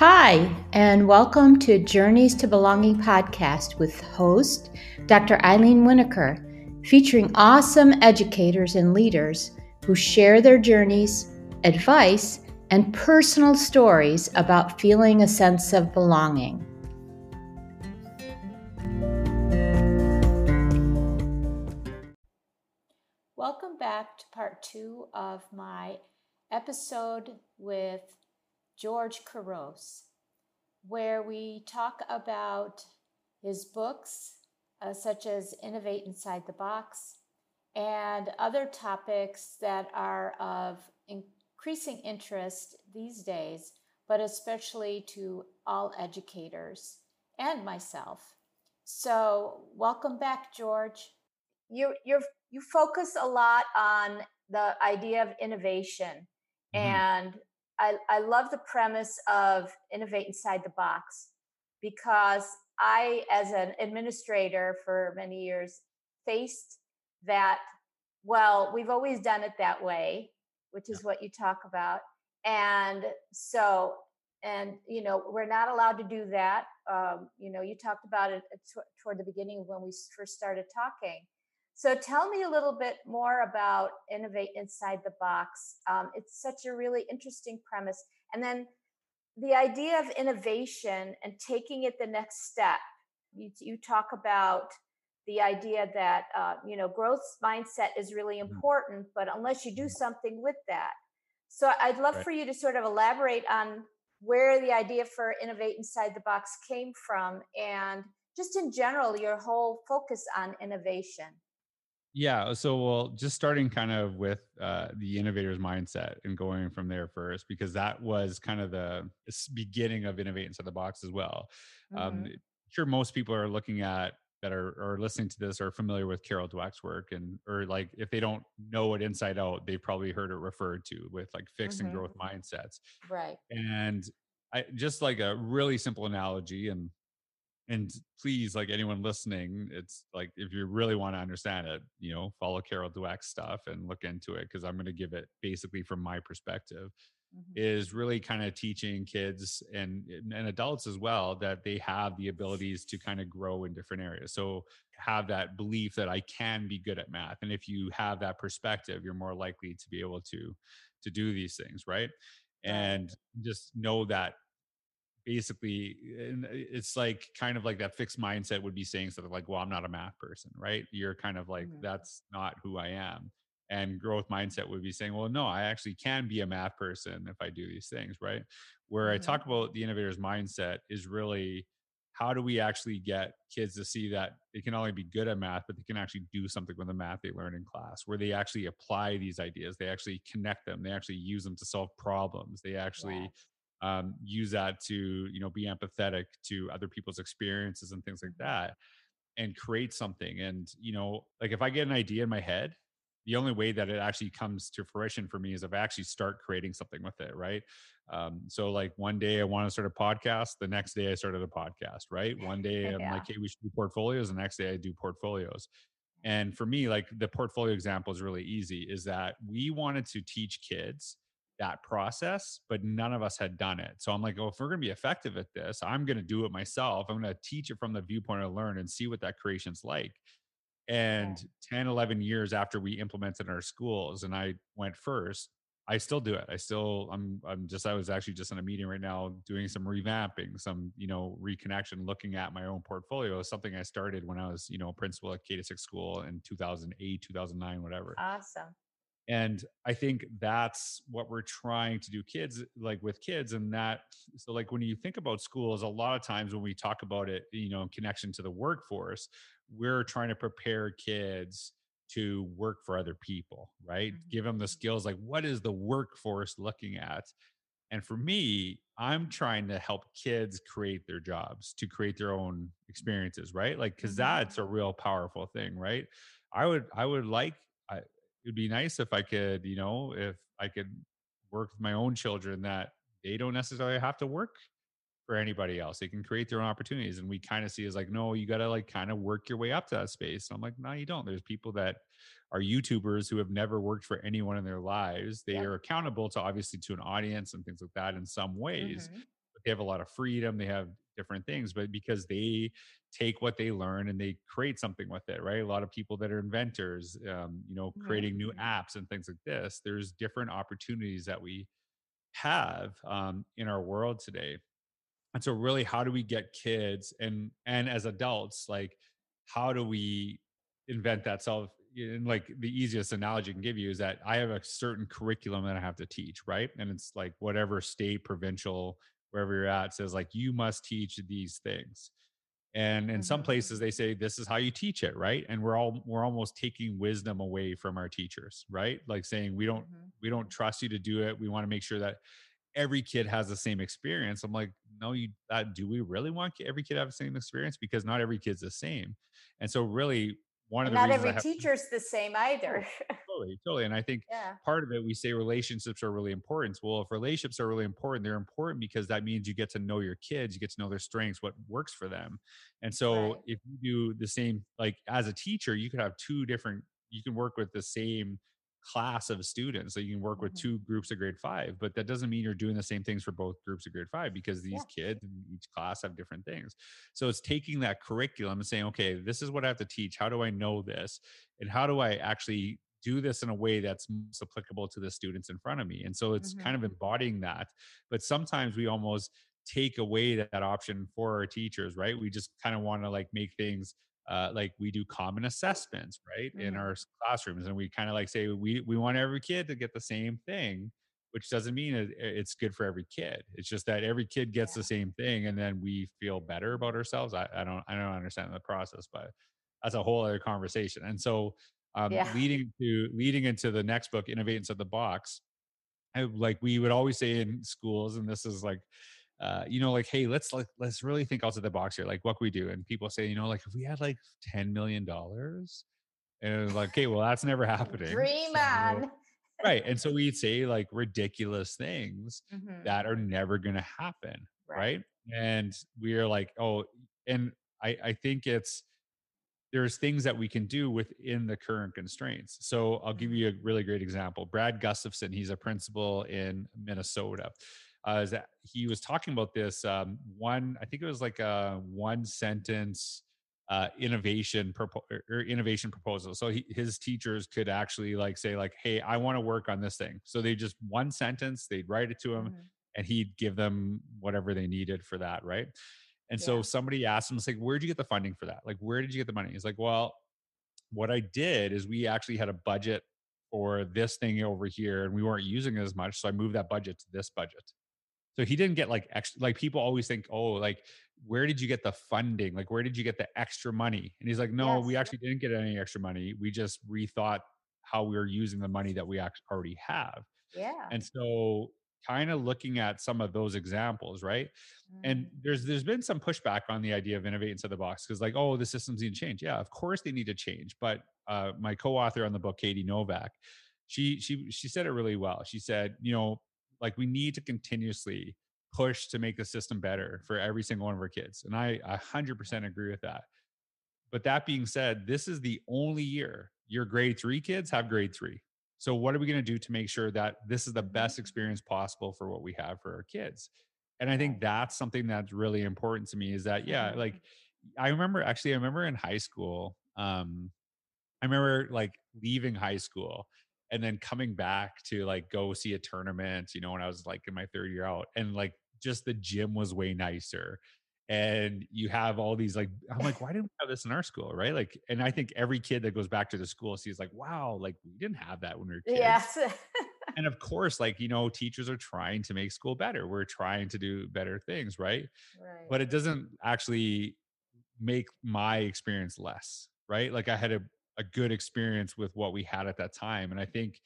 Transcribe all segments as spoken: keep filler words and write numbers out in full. Hi, and welcome to Journeys to Belonging podcast with host Doctor Eileen Winokur, featuring awesome educators and leaders who share their journeys, advice, and personal stories about feeling a sense of belonging. Welcome back to part two of my episode with George Couros, where we talk about his books, uh, such as Innovate Inside the Box, and other topics that are of increasing interest these days, but especially to all educators and myself. So welcome back, George. You you're, you focus a lot on the idea of innovation, mm-hmm. and I, I love the premise of Innovate Inside the Box, because I, as an administrator for many years, faced that, well, we've always done it that way, which is what you talk about. And so, and, you know, we're not allowed to do that. Um, you know, you talked about it t- toward the beginning when we first started talking. So tell me a little bit more about Innovate Inside the Box. Um, it's such a really interesting premise. And then the idea of innovation and taking it the next step. You, you talk about the idea that, uh, you know, growth mindset is really important, but unless you do something with that. So I'd love right. for you to sort of elaborate on where the idea for Innovate Inside the Box came from, and just in general, your whole focus on innovation. Yeah. So, well, just starting kind of with uh, the innovator's mindset and going from there first, because that was kind of the beginning of Innovate Inside the Box as well. Mm-hmm. Um, I'm sure most people are looking at that are, are listening to this are familiar with Carol Dweck's work, and, or like if they don't know it inside out, they probably heard it referred to with like fixed mm-hmm. and growth mindsets. Right. And I just like a really simple analogy, and And please, like anyone listening, it's like, if you really want to understand it, you know, follow Carol Dweck's stuff and look into it, because I'm going to give it basically from my perspective, mm-hmm. is really kind of teaching kids and, and adults as well that they have the abilities to kind of grow in different areas. So have that belief that I can be good at math. And if you have that perspective, you're more likely to be able to, to do these things, right? And just know that basically, it's like kind of like that fixed mindset would be saying something like, well, I'm not a math person, right? You're kind of like, mm-hmm. that's not who I am. And growth mindset would be saying, well, no, I actually can be a math person if I do these things, right? Where mm-hmm. I talk about the innovator's mindset is really, how do we actually get kids to see that they can not only be good at math, but they can actually do something with the math they learn in class, where they actually apply these ideas, they actually connect them, they actually use them to solve problems, they actually... Yeah. Um, use that to, you know, be empathetic to other people's experiences and things like that, and create something. And, you know, like if I get an idea in my head, the only way that it actually comes to fruition for me is if I actually start creating something with it. Right. Um, so like one day I want to start a podcast. The next day I started a podcast, right? One day I'm yeah. like, hey, we should do portfolios. The next day I do portfolios. And for me, like the portfolio example is really easy, is that we wanted to teach kids that process, but none of us had done it. So I'm like, oh, if we're going to be effective at this, I'm going to do it myself. I'm going to teach it from the viewpoint of learn and see what that creation's like. And yeah. ten, eleven years after we implemented in our schools and I went first, I still do it. I still, I'm, I'm just, I was actually just in a meeting right now doing some revamping, some, you know, reconnection, looking at my own portfolio, something I started when I was, you know, principal at K to six school in two thousand eight, two thousand nine, whatever. Awesome. And I think that's what we're trying to do kids, like with kids. And that, so like when you think about schools, a lot of times when we talk about it, you know, in connection to the workforce, we're trying to prepare kids to work for other people, right? Mm-hmm. Give them the skills, like what is the workforce looking at? And for me, I'm trying to help kids create their jobs, to create their own experiences, right? Like, cause that's a real powerful thing, right? I would, I would like, I, it'd be nice if I could, you know, if I could work with my own children that they don't necessarily have to work for anybody else. They can create their own opportunities. And we kind of see as like, no, you got to like kind of work your way up to that space. And I'm like, no, you don't. There's people that are YouTubers who have never worked for anyone in their lives. They yeah. are accountable to obviously to an audience and things like that in some ways. Mm-hmm. they have a lot of freedom, they have different things, but because they take what they learn and they create something with it, right? A lot of people that are inventors, um, you know, creating new apps and things like this, there's different opportunities that we have um, in our world today. And so really, how do we get kids and, and as adults, like, how do we invent that self? And like the easiest analogy I can give you is that I have a certain curriculum that I have to teach, right? And it's like whatever state, provincial, wherever you're at, says like, you must teach these things. And in some places they say, this is how you teach it, right? And we're all, we're almost taking wisdom away from our teachers, right? Like saying, we don't, mm-hmm. we don't trust you to do it. We want to make sure that every kid has the same experience. I'm like, no, you, uh, do we really want every kid to have the same experience? Because not every kid's the same. And so really, one of the not every teacher's the same either. Totally, totally. And I think yeah. part of it, we say relationships are really important. Well, if relationships are really important, they're important because that means you get to know your kids, you get to know their strengths, what works for them. And so right. if you do the same, like as a teacher, you could have two different, you can work with the same class of students. So you can work mm-hmm. with two groups of grade five, but that doesn't mean you're doing the same things for both groups of grade five, because these yeah. kids in each class have different things. So it's taking that curriculum and saying, okay, this is what I have to teach. How do I know this? And how do I actually do this in a way that's most applicable to the students in front of me? And so it's mm-hmm. kind of embodying that. But sometimes we almost take away that, that option for our teachers, right? We just kind of want to like make things Uh, like we do common assessments, right, mm-hmm. in our classrooms. And we kind of like say, we we want every kid to get the same thing, which doesn't mean it, it's good for every kid. It's just that every kid gets yeah. the same thing, and then we feel better about ourselves. I, I don't I don't understand the process, but that's a whole other conversation. And so um, yeah. leading to leading into the next book, Innovate Inside the Box, I, like we would always say in schools, and this is like, Uh, you know, like, hey, let's like, let's really think outside the box here. Like, what can we do? And people say, you know, like, if we had like ten million dollars, and like, okay, well, that's never happening. Dream so, on. Right. And so we say like ridiculous things mm-hmm. that are never going to happen. Right. right. And we are like, oh, and I, I think it's, there's things that we can do within the current constraints. So I'll give you a really great example. Brad Gustafson, he's a principal in Minnesota. Uh, is that he was talking about this um, one, I think it was like a one sentence uh, innovation propo- or innovation proposal. So he, his teachers could actually like say like, hey, I want to work on this thing. So they just one sentence, they'd write it to him mm-hmm. and he'd give them whatever they needed for that. Right. And yeah. so somebody asked him, it's like, where'd you get the funding for that? Like, where did you get the money? He's like, well, what I did is we actually had a budget for this thing over here and we weren't using it as much. So I moved that budget to this budget. So he didn't get like extra, like people always think, oh, like, where did you get the funding? Like, where did you get the extra money? And he's like, no, yes. we actually didn't get any extra money. We just rethought how we were using the money that we already have. Yeah. And so kind of looking at some of those examples, right? Mm. And there's there's been some pushback on the idea of innovate inside the box because like, oh, the systems need to change. Yeah, of course they need to change. But uh, my co-author on the book, Katie Novak, she she she said it really well. She said, you know, like we need to continuously push to make the system better for every single one of our kids. And I one hundred percent agree with that. But that being said, this is the only year your grade three kids have grade three. So what are we going to do to make sure that this is the best experience possible for what we have for our kids? And I think that's something that's really important to me is that, yeah, like I remember actually, I remember in high school, um, I remember like leaving high school and then coming back to like go see a tournament, you know, when I was like in my third year out and like just the gym was way nicer. And you have all these like, I'm like, why didn't we have this in our school? Right. Like, and I think every kid that goes back to the school sees like, wow, like we didn't have that when we were kids. Yes. And of course, like, you know, teachers are trying to make school better. We're trying to do better things. Right. Right. But it doesn't actually make my experience less. Right. Like I had a, a good experience with what we had at that time. And I think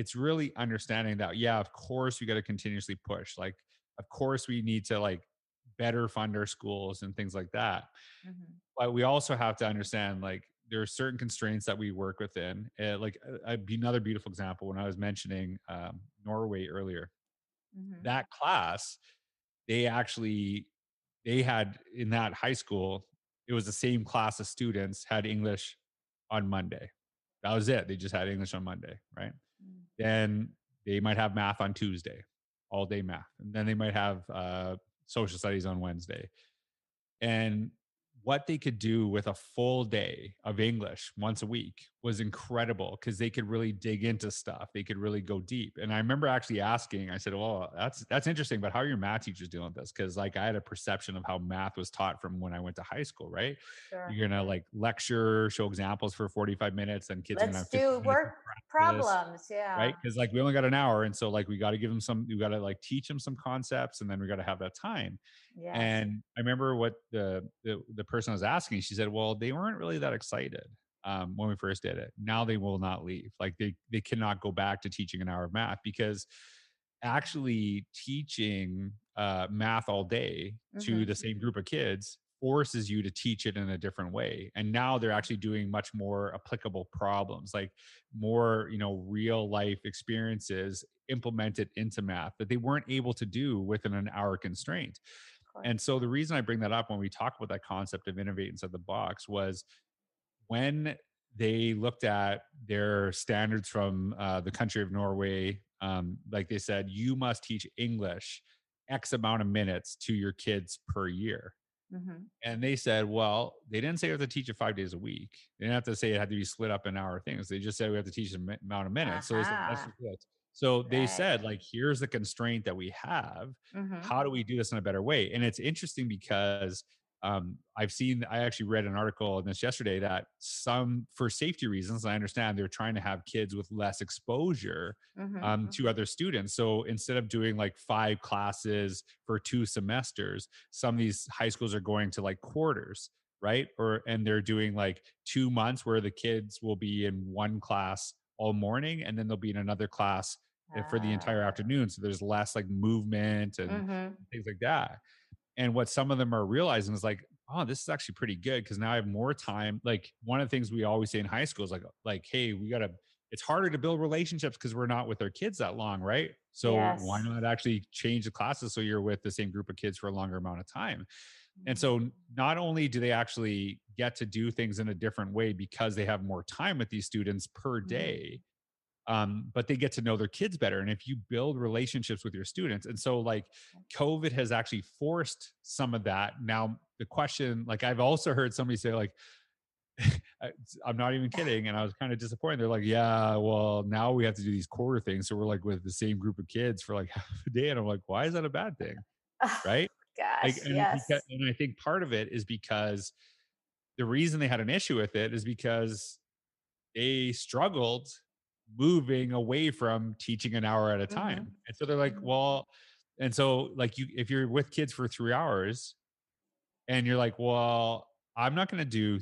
it's really understanding that, yeah, of course we got to continuously push. Like, of course we need to like better fund our schools and things like that. Mm-hmm. But we also have to understand, like there are certain constraints that we work within. Uh, like uh, another beautiful example, when I was mentioning um, Norway earlier, mm-hmm. that class, they actually, they had in that high school, it was the same class of students had English on Monday. That was it. They just had English on Monday, right? Mm. Then they might have math on Tuesday, all day math. And then they might have uh, social studies on Wednesday. And what they could do with a full day of English once a week was incredible because they could really dig into stuff. They could really go deep. And I remember actually asking, I said, well, that's, that's interesting, but how are your math teachers dealing with this? Because like I had a perception of how math was taught from when I went to high school, right? Sure. You're going to like lecture, show examples for forty-five minutes and kids Let's are going to have do work practice, problems. Yeah. Right. Because like we only got an hour. And so like, we got to give them some, we got to like teach them some concepts and then we got to have that time. Yes. And I remember what the, the, the person I was asking, she said, well, they weren't really that excited um, when we first did it. Now they will not leave. Like they, they cannot go back to teaching an hour of math because actually teaching uh, math all day mm-hmm. to the same group of kids forces you to teach it in a different way. And now they're actually doing much more applicable problems, like more, you know, real life experiences implemented into math that they weren't able to do within an hour constraint. And so the reason I bring that up when we talk about that concept of innovate inside the box was when they looked at their standards from uh, the country of Norway, um, like they said, you must teach English X amount of minutes to your kids per year. Mm-hmm. And they said, well, they didn't say we have to teach it five days a week. They didn't have to say it had to be split up in hour things. They just said we have to teach an amount of minutes. Uh-huh. So that's it. So they right. said, like, here's the constraint that we have. Mm-hmm. How do we do this in a better way? And it's interesting because um, I've seen, I actually read an article on this yesterday that some, for safety reasons, I understand they're trying to have kids with less exposure mm-hmm. um, to other students. So instead of doing like five classes for two semesters, some of these high schools are going to like quarters, right? Or, and they're doing like two months where the kids will be in one class all morning, and then they'll be in another class ah. for the entire afternoon. So there's less like movement and mm-hmm. things like that. And what some of them are realizing is like, oh, this is actually pretty good because now I have more time. Like one of the things we always say in high school is like, like, hey, we gotta. It's harder to build relationships because we're not with our kids that long, right? So yes. why not actually change the classes so you're with the same group of kids for a longer amount of time? And so not only do they actually get to do things in a different way because they have more time with these students per day, um, but they get to know their kids better. And if you build relationships with your students, and so like COVID has actually forced some of that. Now the question, like I've also heard somebody say like, I'm not even kidding. And I was kind of disappointed. They're like, yeah, well, now we have to do these quarter things. So we're like with the same group of kids for like half a day. And I'm like, why is that a bad thing? Right? Gosh, like, and, yes. because, and I think part of it is because the reason they had an issue with it is because they struggled moving away from teaching an hour at a time. Mm-hmm. And so they're like, well, and so like you, if you're with kids for three hours and you're like, well, I'm not going to do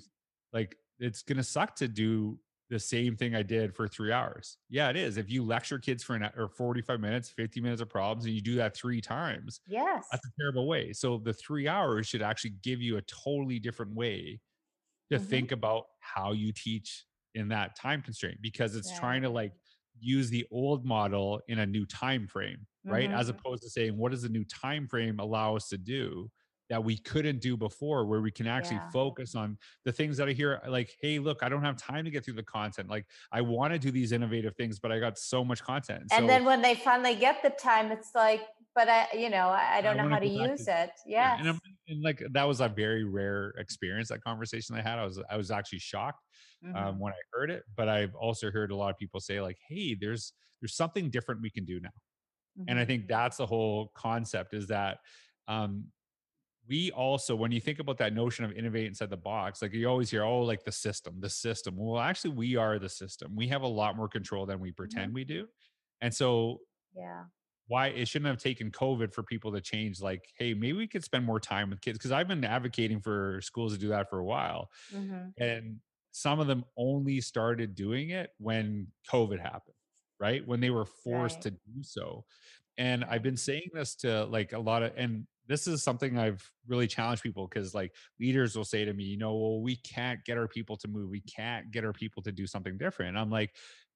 like, it's going to suck to do the same thing I did for three hours. Yeah, it is. If you lecture kids for an hour, forty-five minutes, fifty minutes of problems, and you do that three times, yes, that's a terrible way. So the three hours should actually give you a totally different way to mm-hmm. think about how you teach in that time constraint, because it's yeah. trying to like use the old model in a new time frame, right? Mm-hmm. As opposed to saying, what does the new time frame allow us to do that we couldn't do before, where we can actually yeah. focus on the things that I hear like, hey, look, I don't have time to get through the content. Like I want to do these innovative things, but I got so much content. And so, then when they finally get the time, it's like, but I, you know, I don't I know how to use to, it. Yes. Yeah. And, I'm, and like, that was a very rare experience, that conversation I had. I was, I was actually shocked mm-hmm. um, when I heard it, but I've also heard a lot of people say like, hey, there's, there's something different we can do now. Mm-hmm. And I think that's the whole concept is that, um, we also, when you think about that notion of innovate inside the box, like you always hear, oh, like the system, the system. Well, actually we are the system. We have a lot more control than we pretend mm-hmm. we do. And so yeah, why it shouldn't have taken COVID for people to change, like, hey, maybe we could spend more time with kids. Cause I've been advocating for schools to do that for a while. Mm-hmm. And some of them only started doing it when COVID happened, right? When they were forced right. to do so. And I've been saying this to like a lot of, and this is something I've really challenged people because like leaders will say to me, you know, well, we can't get our people to move. We can't get our people to do something different. I'm like,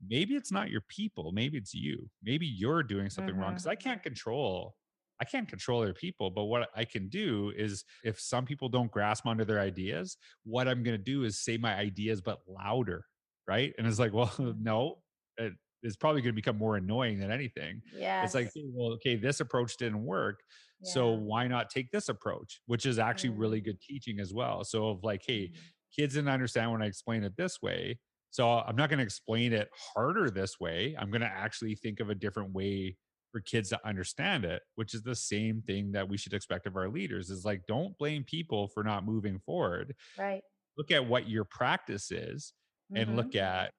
maybe it's not your people. Maybe it's you. Maybe you're doing something mm-hmm. wrong because I can't control, I can't control their people. But what I can do is if some people don't grasp onto their ideas, what I'm going to do is say my ideas, but louder. Right. And it's like, well, no, it, is probably going to become more annoying than anything. Yeah. It's like, well, okay, this approach didn't work. Yeah. So why not take this approach, which is actually mm-hmm. really good teaching as well. So of like, hey, mm-hmm. kids didn't understand when I explained it this way. So I'm not going to explain it harder this way. I'm going to actually think of a different way for kids to understand it, which is the same thing that we should expect of our leaders, is like, don't blame people for not moving forward. Right. Look at what your practice is mm-hmm. and look at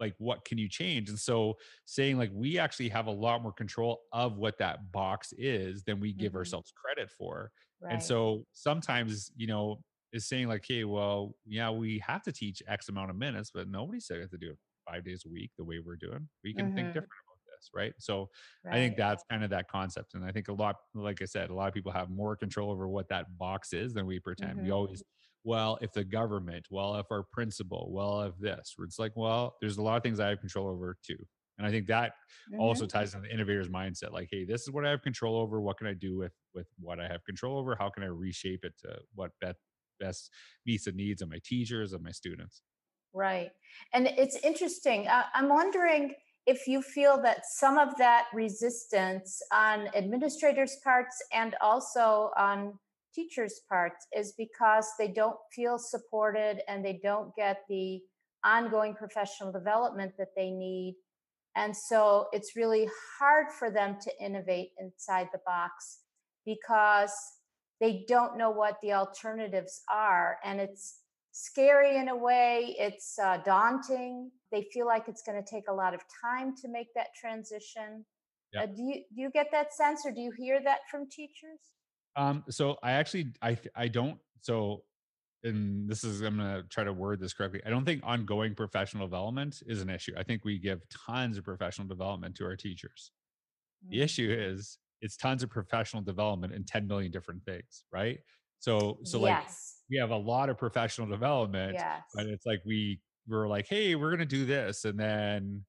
like, what can you change? And so saying like, we actually have a lot more control of what that box is than we give mm-hmm. ourselves credit for. Right. And so sometimes, you know, is saying like, hey, well, yeah, we have to teach X amount of minutes, but nobody said we have to do it five days a week the way we're doing. We can mm-hmm. think different about this, right? So right. I think that's kind of that concept. And I think a lot, like I said, a lot of people have more control over what that box is than we pretend. Mm-hmm. We always, well, if the government, well, if our principal, well, if this, it's like, well, there's a lot of things I have control over too. And I think that mm-hmm. also ties into the innovator's mindset. Like, hey, this is what I have control over. What can I do with, with what I have control over? How can I reshape it to what best best meets the needs of my teachers and my students. Right. And it's interesting. Uh, I'm wondering if you feel that some of that resistance on administrators' parts and also on teachers' parts is because they don't feel supported and they don't get the ongoing professional development that they need. And so it's really hard for them to innovate inside the box because they don't know what the alternatives are. And it's scary in a way. It's uh, daunting. They feel like it's going to take a lot of time to make that transition. Yeah. Uh, do you do you get that sense, or do you hear that from teachers? Um, so I actually, I I don't, so, and this is, I'm going to try to word this correctly. I don't think ongoing professional development is an issue. I think we give tons of professional development to our teachers. Mm-hmm. The issue is, it's tons of professional development in ten million different things, right? So, so like yes. we have a lot of professional development, yes. but it's like we we're like, hey, we're gonna do this, and then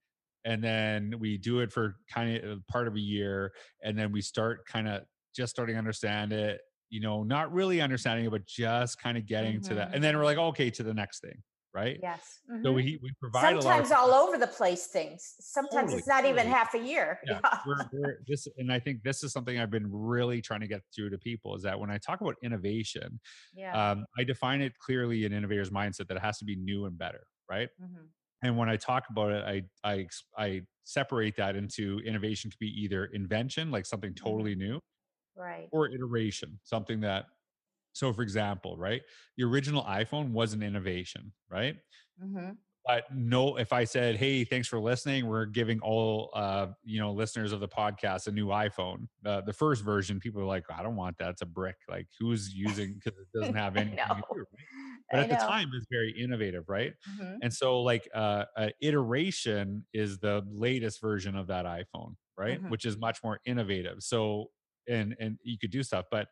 and then we do it for kind of part of a year, and then we start kind of just starting to understand it, you know, not really understanding it, but just kind of getting mm-hmm. to that, and then we're like, okay, to the next thing, right? Yes. Mm-hmm. So we we provide sometimes a lot of all over the place things. Sometimes totally, it's not totally. even half a year. Yeah. yeah. We're, we're, this, and I think this is something I've been really trying to get through to people, is that when I talk about innovation, yeah. um, I define it clearly in innovator's mindset that it has to be new and better, right? Mm-hmm. And when I talk about it, I I I separate that into innovation to be either invention, like something totally new, right, or iteration, something that. So for example, right, the original iPhone was an innovation, right? Mm-hmm. But no, if I said, hey, thanks for listening, we're giving all, uh, you know, listeners of the podcast a new iPhone. Uh, the first version, people are like, I don't want that. It's a brick. Like, who's using, because it doesn't have anything to do, right? But I at know. the time, it's very innovative, right? Mm-hmm. And so like uh, uh, iteration is the latest version of that iPhone, right? Mm-hmm. Which is much more innovative. So, and and you could do stuff, but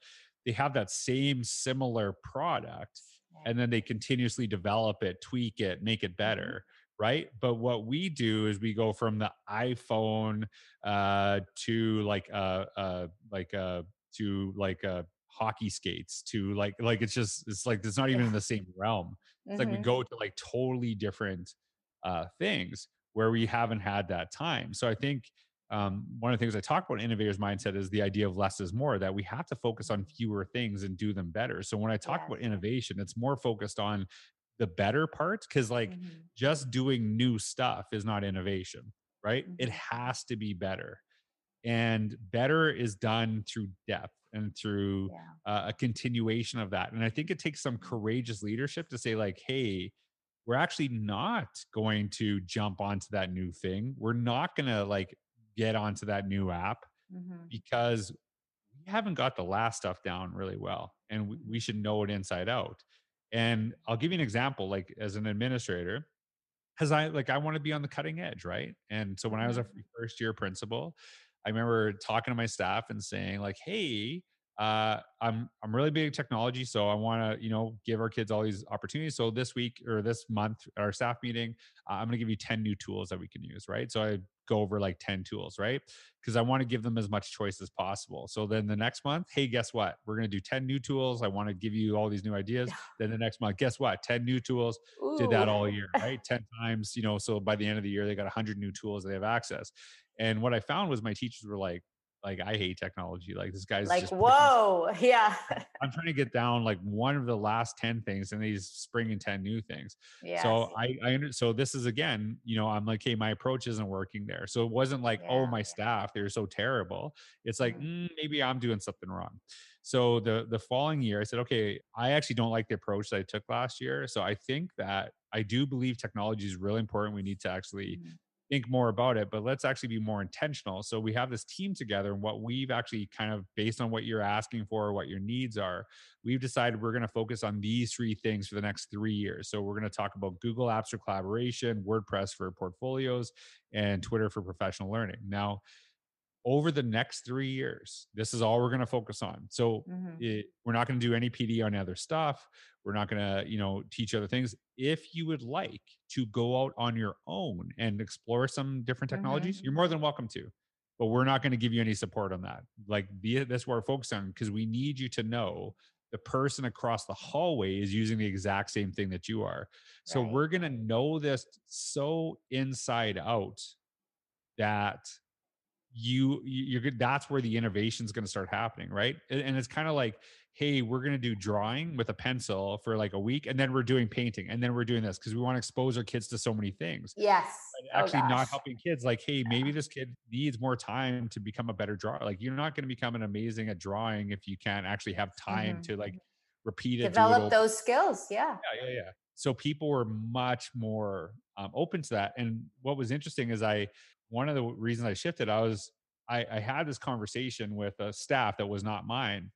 they have that same similar product, and then they continuously develop it, tweak it, make it better, right? But what we do is we go from the iPhone uh, to like uh, uh, like uh, to like uh, hockey skates to like like it's just it's like it's not even in the same realm. It's mm-hmm. like we go to like totally different uh, things where we haven't had that time. So I think. Um, one of the things I talk about in innovator's mindset is the idea of less is more, that we have to focus on fewer things and do them better. So when I talk yeah. about innovation, it's more focused on the better part, because like mm-hmm. just doing new stuff is not innovation, right? Mm-hmm. It has to be better. And better is done through depth and through yeah. uh, a continuation of that. And I think it takes some courageous leadership to say like, hey, we're actually not going to jump onto that new thing. We're not going to like get onto that new app mm-hmm. because we haven't got the last stuff down really well, and we, we should know it inside out. And I'll give you an example, like as an administrator, because I like I want to be on the cutting edge, right? And so when I was a first year principal, I remember talking to my staff and saying like, "Hey, uh, I'm I'm really big at technology, so I want to you know give our kids all these opportunities. So this week or this month, our staff meeting, uh, I'm going to give you ten new tools that we can use, right?" So I go over like ten tools, right? Because I want to give them as much choice as possible. So then the next month, hey, guess what? We're going to do ten new tools. I want to give you all these new ideas. Then the next month, guess what? ten new tools. Ooh. Did that all year, right? ten times, you know, so by the end of the year, they got one hundred new tools they have access. And what I found was my teachers were like, like, I hate technology. Like this guy's like, just whoa. Putting, yeah. I'm trying to get down like one of the last ten things and he's springing ten new things. Yes. So I, I, so this is again, you know, I'm like, hey, my approach isn't working there. So it wasn't like, yeah. oh, my staff, they're so terrible. It's like, mm, maybe I'm doing something wrong. So the, the following year I said, okay, I actually don't like the approach that I took last year. So I think that I do believe technology is really important. We need to actually mm-hmm. think more about it, but let's actually be more intentional. So we have this team together, and what we've actually kind of, based on what you're asking for, what your needs are, we've decided we're going to focus on these three things for the next three years. So we're going to talk about Google Apps for collaboration, WordPress for portfolios, and Twitter for professional learning. Now, over the next three years, this is all we're going to focus on. So mm-hmm. it, we're not going to do any P D on other stuff. We're not going to, you know, teach other things. If you would like to go out on your own and explore some different technologies, mm-hmm. you're more than welcome to, but we're not going to give you any support on that. Like the, that's what we're focused on, because we need you to know the person across the hallway is using the exact same thing that you are. So right. we're going to know this so inside out that you you're good. That's where the innovation is going to start happening. Right. And it's kind of like, hey, we're going to do drawing with a pencil for like a week. And then we're doing painting. And then we're doing this because we want to expose our kids to so many things. Yes. But actually oh, not helping kids. Like, hey, maybe this kid needs more time to become a better drawer. Like you're not going to become an amazing at drawing if you can't actually have time mm-hmm. to like repeat it. Develop those skills. Yeah. Yeah. Yeah. Yeah. So people were much more um, open to that. And what was interesting is I, one of the reasons I shifted, I was, I, I had this conversation with a staff that was not mine.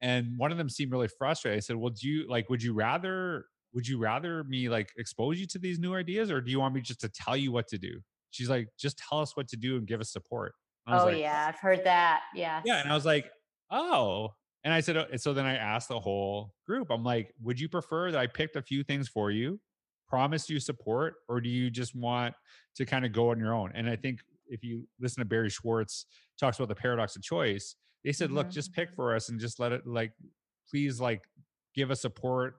And one of them seemed really frustrated. I said, well, do you like, would you rather, would you rather me like expose you to these new ideas? Or do you want me just to tell you what to do? She's like, just tell us what to do and give us support. Oh like, yeah. I've heard that. Yeah. Yeah. And I was like, oh, and I said, and so then I asked the whole group, I'm like, would you prefer that I picked a few things for you, promise you support, or do you just want to kind of go on your own? And I think if you listen to Barry Schwartz talks about the paradox of choice, they said, mm-hmm. look, just pick for us and just let it like, please like give us support,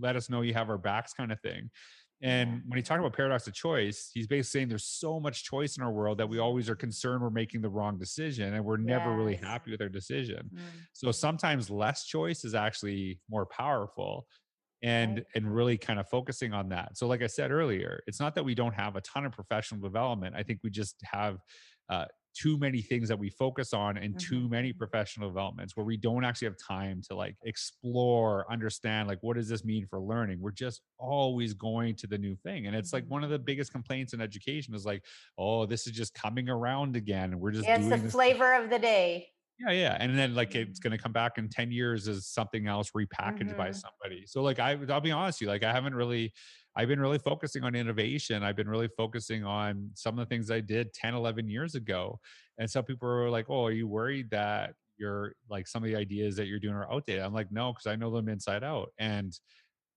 let us know you have our backs kind of thing. And when he talked about paradox of choice, he's basically saying there's so much choice in our world that we always are concerned we're making the wrong decision and we're yes. never really happy with our decision. Mm. So sometimes less choice is actually more powerful and, right. and really kind of focusing on that. So like I said earlier, it's not that we don't have a ton of professional development. I think we just have uh, too many things that we focus on and mm-hmm. too many professional developments where we don't actually have time to like explore, understand, like, what does this mean for learning? We're just always going to the new thing. And it's like one of the biggest complaints in education is like, oh, this is just coming around again. And we're just, yeah, it's doing the flavor thing. Of the day. Yeah. Yeah. And then like, it's going to come back in ten years as something else repackaged mm-hmm. by somebody. So like, I, I'll be honest with you, like, I haven't really, I've been really focusing on innovation. I've been really focusing on some of the things I did ten, eleven years ago. And some people are like, oh, are you worried that you're like some of the ideas that you're doing are outdated? I'm like, no, because I know them inside out. And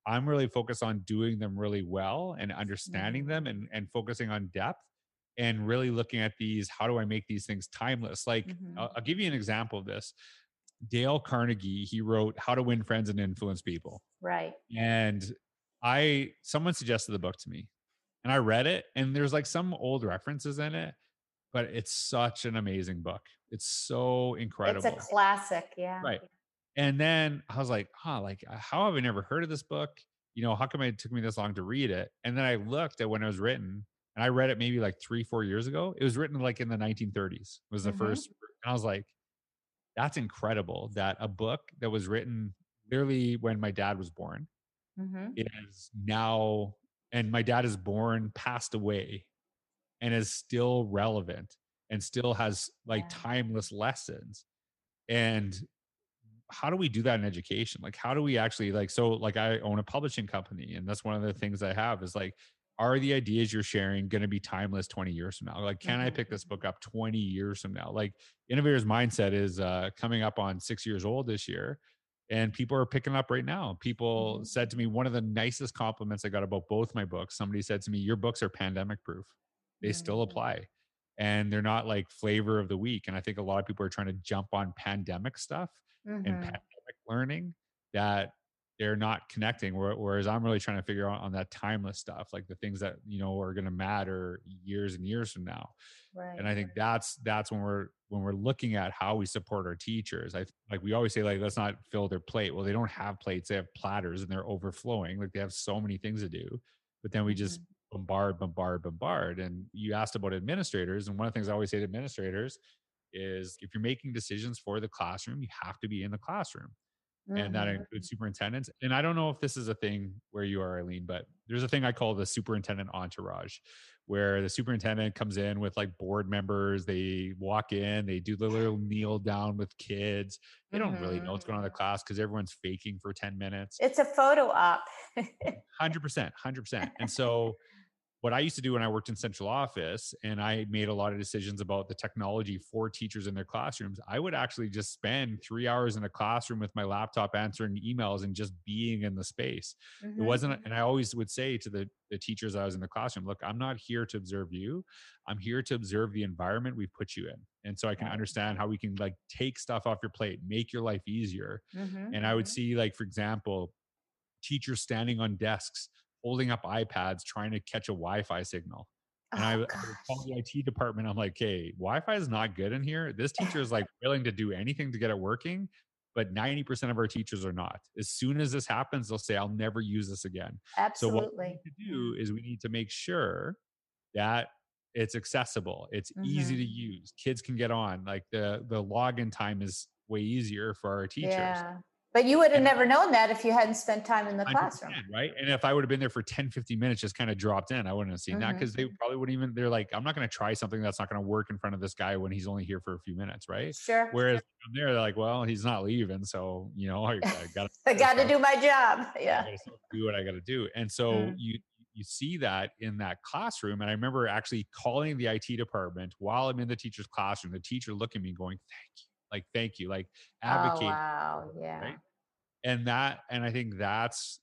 I'm really focused on doing them really well and understanding mm-hmm. them and, and focusing on depth. And really looking at these, how do I make these things timeless? Like, mm-hmm. I'll, I'll give you an example of this. Dale Carnegie, he wrote How to Win Friends and Influence People. Right. And I, someone suggested the book to me and I read it and there's like some old references in it, but it's such an amazing book. It's so incredible. It's a classic. Yeah. Right. And then I was like, ah, oh, like, how have I never heard of this book? You know, how come it took me this long to read it? And then I looked at when it was written. And I read it maybe like three, four years ago. It was written like in the nineteen thirties was the mm-hmm. first. And I was like, that's incredible that a book that was written literally when my dad was born mm-hmm. is now, and my dad is born, passed away, and is still relevant and still has like yeah. timeless lessons. And how do we do that in education? Like, how do we actually like, so like I own a publishing company and that's one of the things I have is like, are the ideas you're sharing going to be timeless twenty years from now? Like, can mm-hmm. I pick this book up twenty years from now? Like Innovator's Mindset is uh, coming up on six years old this year and people are picking up right now. People mm-hmm. said to me, one of the nicest compliments I got about both my books, somebody said to me, your books are pandemic proof. They still apply. And they're not like flavor of the week. And I think a lot of people are trying to jump on pandemic stuff mm-hmm. and pandemic learning that they're not connecting. Whereas I'm really trying to figure out on that timeless stuff, like the things that, you know, are going to matter years and years from now. Right. And I think that's, that's when we're, when we're looking at how we support our teachers. I like, we always say like, let's not fill their plate. Well, they don't have plates, they have platters and they're overflowing. Like they have so many things to do, but then we just mm-hmm. bombard, bombard, bombard. And you asked about administrators. And one of the things I always say to administrators is if you're making decisions for the classroom, you have to be in the classroom. Mm-hmm. And that includes superintendents. And I don't know if this is a thing where you are, Eileen, but there's a thing I call the superintendent entourage, where the superintendent comes in with like board members. They walk in, they do the little kneel down with kids. They don't mm-hmm. really know what's going on in the class because everyone's faking for ten minutes. It's a photo op. one hundred percent, one hundred percent. And so what I used to do when I worked in central office and I made a lot of decisions about the technology for teachers in their classrooms, I would actually just spend three hours in a classroom with my laptop answering emails and just being in the space. Mm-hmm. It wasn't, and I always would say to the, the teachers I was in the classroom, look, I'm not here to observe you. I'm here to observe the environment we've put you in. And so I can understand how we can like take stuff off your plate, make your life easier. Mm-hmm. And I would see like, for example, teachers standing on desks, holding up iPads, trying to catch a Wi-Fi signal. And oh, I, I would call the I T department. I'm like, hey, Wi-Fi is not good in here. This teacher is like willing to do anything to get it working, but ninety percent of our teachers are not. As soon as this happens, they'll say, I'll never use this again. Absolutely. So what we need to do is we need to make sure that it's accessible. It's mm-hmm. easy to use. Kids can get on. Like the, the login time is way easier for our teachers. Yeah. But you would have never known that if you hadn't spent time in the classroom. Right. And if I would have been there for ten, fifteen minutes, just kind of dropped in, I wouldn't have seen mm-hmm. that because they probably wouldn't even, they're like, I'm not going to try something that's not going to work in front of this guy when he's only here for a few minutes. Right. Sure. Whereas sure. from there, they're like, well, he's not leaving. So, you know, I got I got to do my job. Yeah. I gotta do what I got to do. And so mm-hmm. you, you see that in that classroom. And I remember actually calling the I T department while I'm in the teacher's classroom, the teacher looked at me going, thank you. Like, thank you, like advocate. Oh, wow. Yeah. Right? And that, and I think that's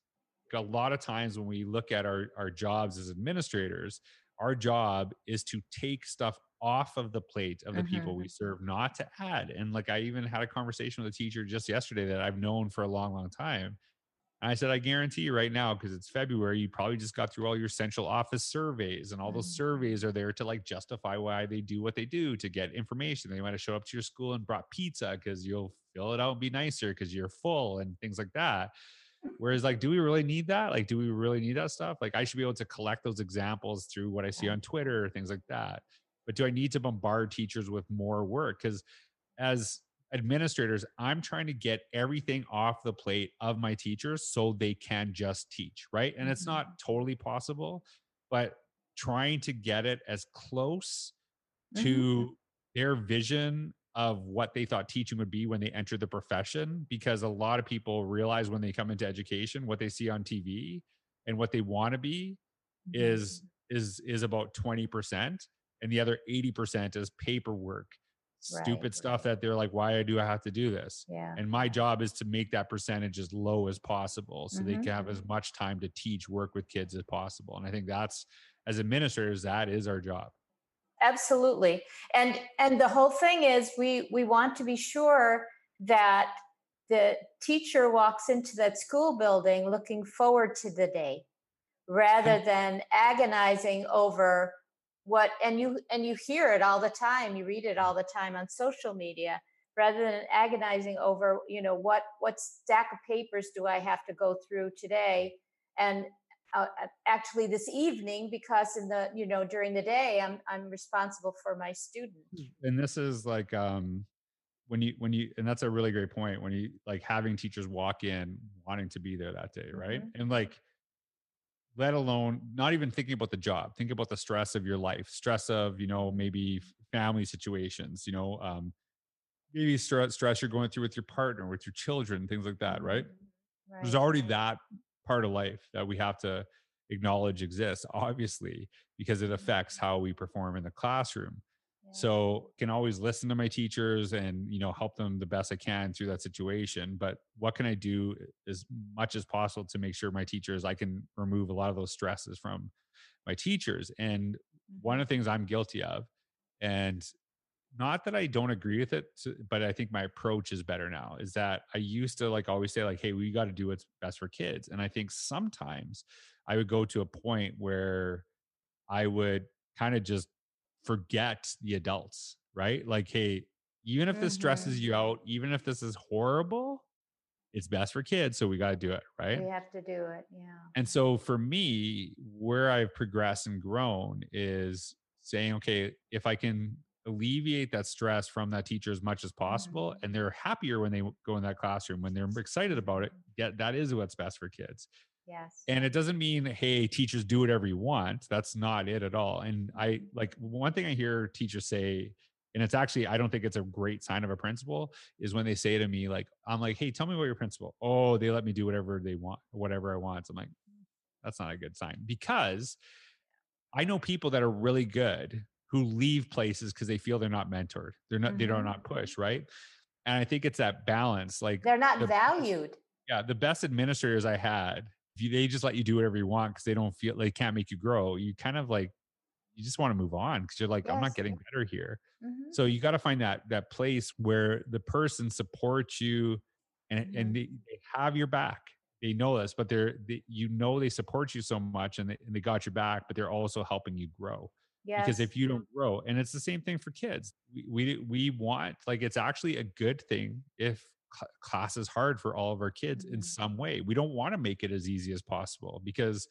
a lot of times when we look at our, our jobs as administrators, our job is to take stuff off of the plate of the mm-hmm. people we serve, not to add. And like, I even had a conversation with a teacher just yesterday that I've known for a long, long time. And I said, I guarantee you right now, because it's February, you probably just got through all your central office surveys, and all those surveys are there to like justify why they do what they do to get information. They might have showed up to your school and brought pizza because you'll fill it out and be nicer because you're full and things like that. Whereas like, do we really need that? Like, do we really need that stuff? Like I should be able to collect those examples through what I see on Twitter, things like that. But do I need to bombard teachers with more work? Because as administrators, I'm trying to get everything off the plate of my teachers so they can just teach, right? And it's not totally possible, but trying to get it as close mm-hmm. to their vision of what they thought teaching would be when they entered the profession, because a lot of people realize when they come into education, what they see on T V and what they want to be mm-hmm. is is is about twenty percent, and the other eighty percent is paperwork. Stupid right, stuff right. that they're like, why do I have to do this? Yeah. And my job is to make that percentage as low as possible so mm-hmm. they can have as much time to teach, work with kids as possible. And I think that's, as administrators, that is our job. Absolutely. And and the whole thing is we we want to be sure that the teacher walks into that school building looking forward to the day rather than agonizing over what, and you, and you hear it all the time, you read it all the time on social media, rather than agonizing over, you know, what, what stack of papers do I have to go through today? And uh, actually this evening, because in the, you know, during the day, I'm, I'm responsible for my student. And this is like, um, when you, when you, and that's a really great point when you like having teachers walk in wanting to be there that day. Right. Mm-hmm. And like, let alone not even thinking about the job, think about the stress of your life, stress of, you know, maybe family situations, you know, um, maybe st- stress you're going through with your partner, with your children, things like that, right? Right? There's already that part of life that we have to acknowledge exists, obviously, because it affects how we perform in the classroom. Yeah. So can always listen to my teachers and, you know, help them the best I can through that situation. But what can I do as much as possible to make sure my teachers, I can remove a lot of those stresses from my teachers. And one of the things I'm guilty of, and not that I don't agree with it, but I think my approach is better now, is that I used to like always say like, hey, we got to do what's best for kids. And I think sometimes I would go to a point where I would kind of just forget the adults, right? Like, hey, even if this stresses you out, even if this is horrible, it's best for kids. So we got to do it, right? We have to do it. Yeah. And so for me, where I've progressed and grown is saying, okay, if I can alleviate that stress from that teacher as much as possible, mm-hmm. and they're happier when they go in that classroom, when they're excited about it, yeah, that is what's best for kids. Yes. And it doesn't mean, hey, teachers, do whatever you want. That's not it at all. And I like one thing I hear teachers say, and it's actually, I don't think it's a great sign of a principal, is when they say to me, like, I'm like, hey, tell me about your principal. Oh, they let me do whatever they want, whatever I want. So I'm like, that's not a good sign, because I know people that are really good who leave places because they feel they're not mentored. They're not, mm-hmm. they don't not push. Right. And I think it's that balance. Like they're not the valued. Best, yeah. the best administrators I had, if you, they just let you do whatever you want because they don't feel they can't make you grow. You kind of like, you just want to move on because you're like, yes. I'm not getting better here. Mm-hmm. So you got to find that that place where the person supports you and, mm-hmm. and they, they have your back. They know this, but they're, they, you know, they support you so much and they, and they got your back, but they're also helping you grow. Yes. Because if you don't grow, and it's the same thing for kids, we, we, we want, like, it's actually a good thing if class is hard for all of our kids mm-hmm. in some way. We don't want to make it as easy as possible because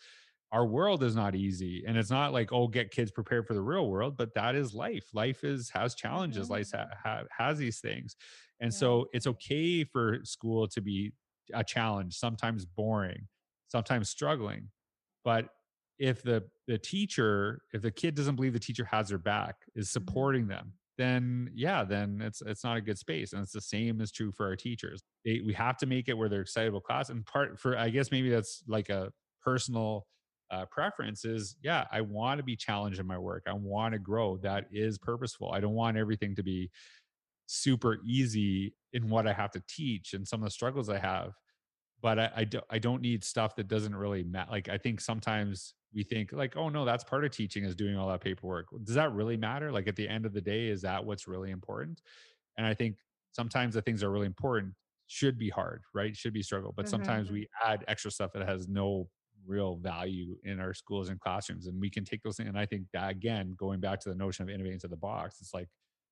our world is not easy, and it's not like, oh, get kids prepared for the real world, but that is life. Life is, has challenges, mm-hmm. life ha- ha- has these things. And yeah. so it's okay for school to be a challenge, sometimes boring, sometimes struggling. But if the, the teacher, if the kid doesn't believe the teacher has their back, is supporting mm-hmm. them, then yeah, then it's it's not a good space. And it's the same is true for our teachers. They, we have to make it where they're excited about class. And part for, I guess maybe that's like a personal Uh, preference is, yeah, I want to be challenged in my work. I want to grow. That is purposeful. I don't want everything to be super easy in what I have to teach and some of the struggles I have. But I, I, do, I don't need stuff that doesn't really matter. Like, I think sometimes we think like, oh no, that's part of teaching is doing all that paperwork. Does that really matter? Like at the end of the day, is that what's really important? And I think sometimes the things that are really important should be hard, right? Should be struggle. But mm-hmm. sometimes we add extra stuff that has no real value in our schools and classrooms. And we can take those things. And I think that, again, going back to the notion of innovating into the box, it's like,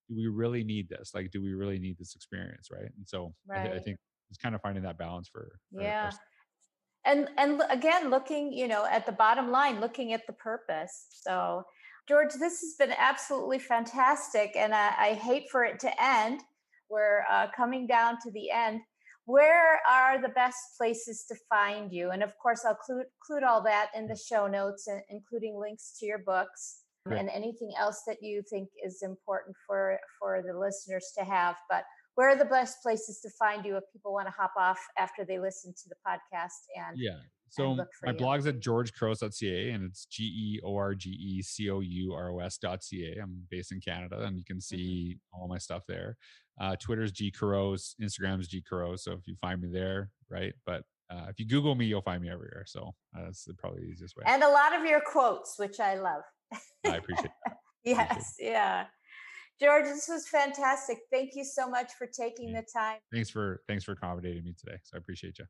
do we really need this? Like, do we really need this experience? Right. And so right. I, th- I think it's kind of finding that balance for, for yeah. And, and again, looking, you know, at the bottom line, looking at the purpose. So George, this has been absolutely fantastic. And I, I hate for it to end. We're uh, coming down to the end. Where are the best places to find you? And of course, I'll clu- include all that in the show notes, and including links to your books Great. And anything else that you think is important for, for the listeners to have. But where are the best places to find you if people want to hop off after they listen to the podcast? And yeah, so and look for my you. blog's at george couros dot c a, and it's G E O R G E C O U R O S dot C A. I'm based in Canada, and you can see mm-hmm. all my stuff there. Uh, Twitter's G Couros, Instagram's G Couros. So if you find me there, right? But uh, if you Google me, you'll find me everywhere. So uh, that's probably the easiest way. And a lot of your quotes, which I love. I appreciate that. Yes. Appreciate yeah. George, this was fantastic. Thank you so much for taking yeah. the time. Thanks for, thanks for accommodating me today. So I appreciate you.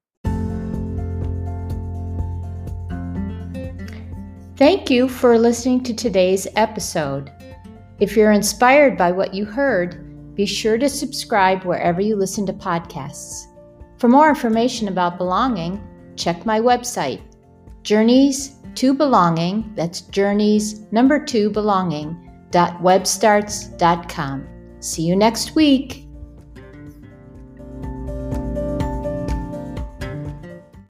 Thank you for listening to today's episode. If you're inspired by what you heard, be sure to subscribe wherever you listen to podcasts. For more information about belonging, check my website, Journeys to Belonging. That's Journeys number two belonging dot webstarts dot com. See you next week.